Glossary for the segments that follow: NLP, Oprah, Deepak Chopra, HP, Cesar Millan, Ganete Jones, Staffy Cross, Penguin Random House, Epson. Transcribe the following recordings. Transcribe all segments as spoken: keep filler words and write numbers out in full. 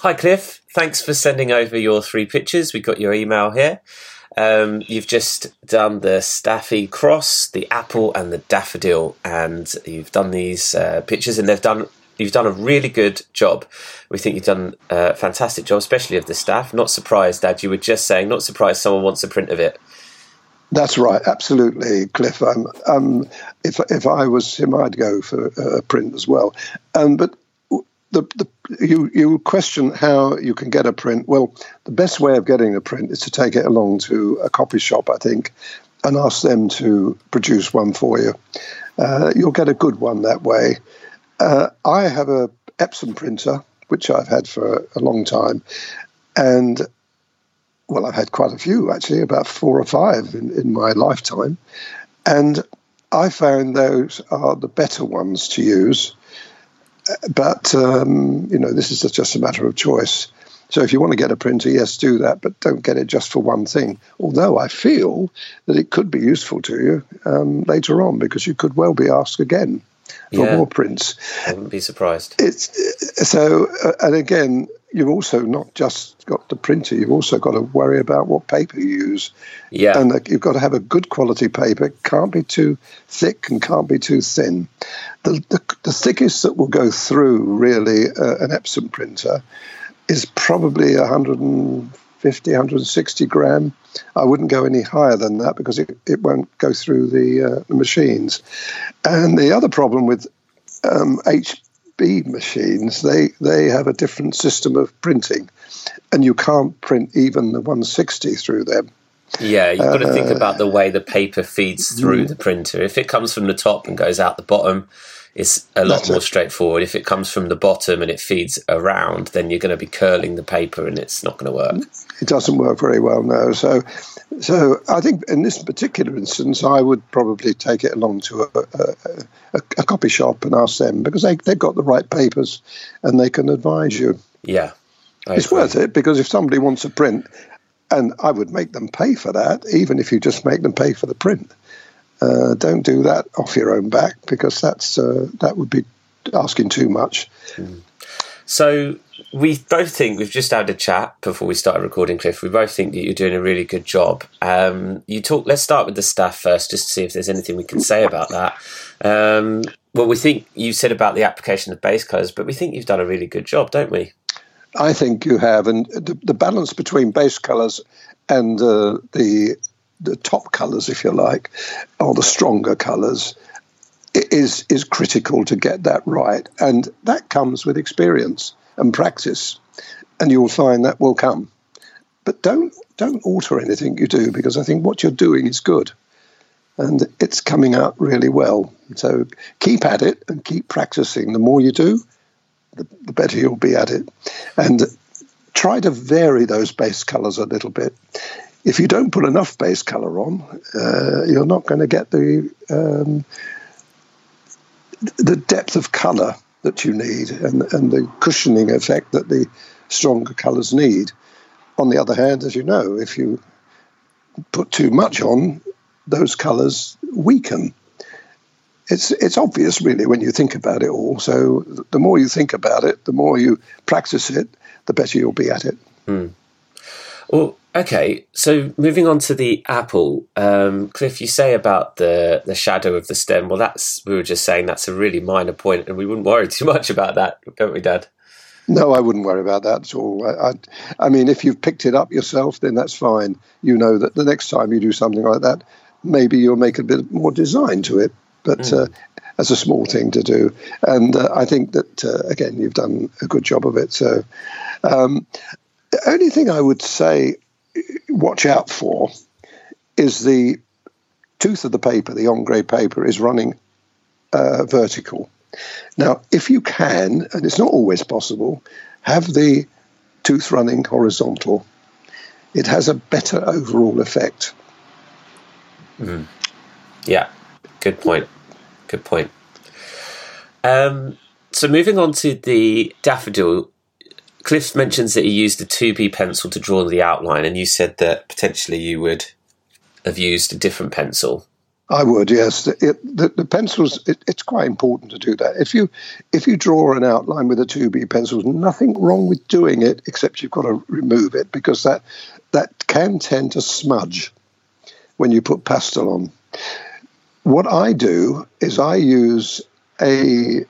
Hi Cliff, thanks for sending over your three pictures. We've got your email here. Um, you've just done the Staffy Cross, the apple and the daffodil, and you've done these uh, pictures and they've done you've done a really good job. We think you've done a fantastic job, especially of the staff. Not surprised, Dad, you were just saying, not surprised someone wants a print of it. That's right, absolutely, Cliff. Um, um, if if I was him, I'd go for a print as well. Um, but the, the you you question how you can get a print. Well, the best way of getting a print is to take it along to a copy shop, I think, and ask them to produce one for you. Uh, you'll get a good one that way. Uh, I have a Epson printer, which I've had for a long time, and well, I've had quite a few, actually, about four or five in, in my lifetime. And I found those are the better ones to use. But, um, you know, this is just a matter of choice. So if you want to get a printer, yes, do that, but don't get it just for one thing. Although I feel that it could be useful to you um, later on, because you could well be asked again for yeah, more prints. I wouldn't be surprised. It's, so, uh, and again... You've also not just got the printer, you've also got to worry about what paper you use. Yeah. And you've got to have a good quality paper, can't be too thick and can't be too thin. The the, the thickest that will go through, really, uh, an Epson printer is probably one hundred fifty, one hundred sixty gram. I wouldn't go any higher than that because it, it won't go through the, uh, the machines. And the other problem with um, H P machines, they they have a different system of printing, and you can't print even the one sixty through them. Yeah, you've uh, got to think about the way the paper feeds through mm. the printer. If it comes from the top and goes out the bottom, it's a lot more it. straightforward. If it comes from the bottom and it feeds around, then you're going to be curling the paper and it's not going to work. It doesn't work very well, no. So so I think in this particular instance, I would probably take it along to a, a, a copy shop and ask them, because they, they've got the right papers and they can advise you. Yeah. I it's agree. worth it, because if somebody wants a print, and I would make them pay for that, even if you just make them pay for the print. Uh, don't do that off your own back, because that's uh, that would be asking too much. Mm. So we both think, we've just had a chat before we started recording, Cliff, we both think that you're doing a really good job. Um, you talk. Let's start with the staff first, just to see if there's anything we can say about that. Um, well, we think you said about the application of base colours, but we think you've done a really good job, don't we? I think you have. And the, the balance between base colours and uh, the... the top colours, if you like, or the stronger colours, is is critical to get that right. And that comes with experience and practice, and you'll find that will come. But don't don't alter anything you do, because I think what you're doing is good and it's coming out really well. So keep at it and keep practising. The more you do, the, the better you'll be at it. And try to vary those base colours a little bit. If you don't put enough base colour on, uh, you're not going to get the um, the depth of colour that you need and, and the cushioning effect that the stronger colours need. On the other hand, as you know, if you put too much on, those colours weaken. It's it's obvious, really, when you think about it all. So the more you think about it, the more you practice it, the better you'll be at it. Mm. Well, okay, so moving on to the apple, um, Cliff, you say about the, the shadow of the stem. Well, that's we were just saying that's a really minor point, and we wouldn't worry too much about that, don't we, Dad? No, I wouldn't worry about that at all. I, I, I mean, if you've picked it up yourself, then that's fine. You know that the next time you do something like that, maybe you'll make a bit more design to it, but mm. uh, as a small thing to do. And uh, I think that, uh, again, you've done a good job of it. So um, the only thing I would say watch out for is the tooth of the paper, the ombre paper, is running uh, vertical. Now, if you can, and it's not always possible, have the tooth running horizontal. It has a better overall effect. Mm. Yeah, good point. Good point. Um, so moving on to the daffodil, Cliff mentions that he used a two B pencil to draw the outline, and you said that potentially you would have used a different pencil. I would, yes. It, the, the pencils, it, it's quite important to do that. If you if you draw an outline with a two B pencil, nothing wrong with doing it, except you've got to remove it, because that that can tend to smudge when you put pastel on. What I do is I use a,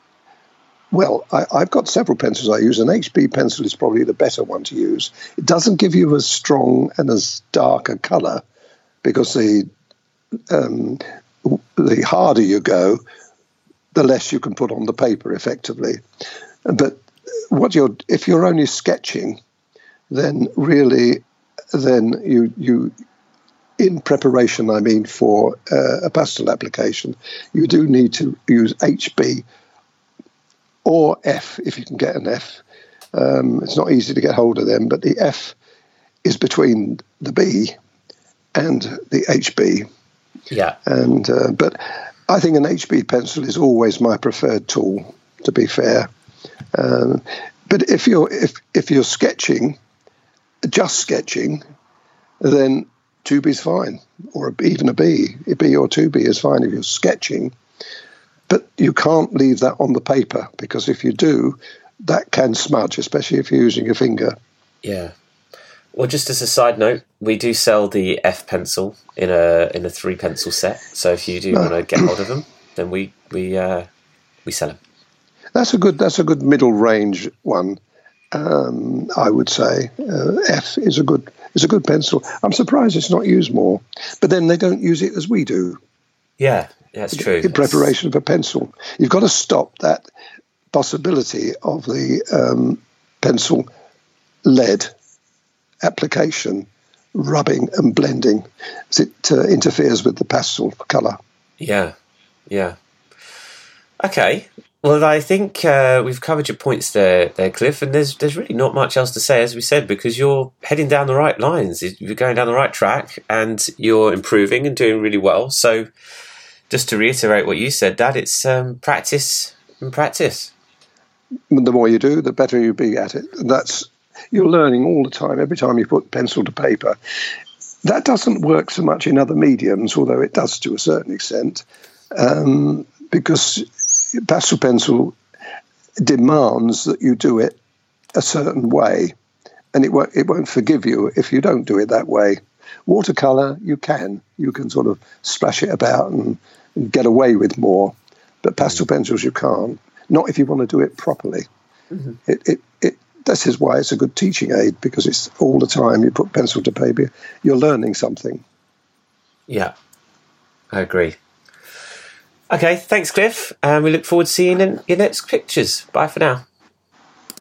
well, I, I've got several pencils I use. An H P pencil is probably the better one to use. It doesn't give you as strong and as dark a colour, because the Um, the harder you go, the less you can put on the paper effectively. But what you're, if you're only sketching, then really, then you you in preparation, I mean, for uh, a pastel application, you do need to use H B or F if you can get an F. Um, it's not easy to get hold of them, but the F is between the B and the H B. Yeah, and uh, but I think an H B pencil is always my preferred tool, to be fair. Um, but if you're if if you're sketching, just sketching, then two B is fine, or a, even a B, a B or two B is fine if you're sketching. But you can't leave that on the paper, because if you do, that can smudge, especially if you're using your finger. Yeah. Well, just as a side note, we do sell the F pencil in a in a three pencil set. So if you do no. want to get hold of them, then we we uh, we sell them. That's a good that's a good middle range one, um, I would say. Uh, F is a good is a good pencil. I'm surprised it's not used more, but then they don't use it as we do. Yeah, that's true. In that's... preparation of a pencil, you've got to stop that possibility of the um, pencil lead application, rubbing and blending, as it uh, interferes with the pastel colour. Yeah, yeah. Okay, well, I think uh, we've covered your points there, there, Cliff, and there's there's really not much else to say, as we said, because you're heading down the right lines. You're going down the right track, and you're improving and doing really well. So just to reiterate what you said, Dad, it's um, practice and practice. The more you do, the better you be at it. And that's You're learning all the time, every time you put pencil to paper. That doesn't work so much in other mediums, although it does to a certain extent, um, because pastel pencil demands that you do it a certain way, and it won't, it won't forgive you if you don't do it that way. Watercolour, you can. You can sort of splash it about and, and get away with more, but pastel pencils you can't, not if you want to do it properly. Mm-hmm. It it it This is why it's a good teaching aid, because it's all the time you put pencil to paper, you're learning something. Yeah, I agree. Okay, thanks, Cliff. And um, we look forward to seeing your next pictures. Bye for now.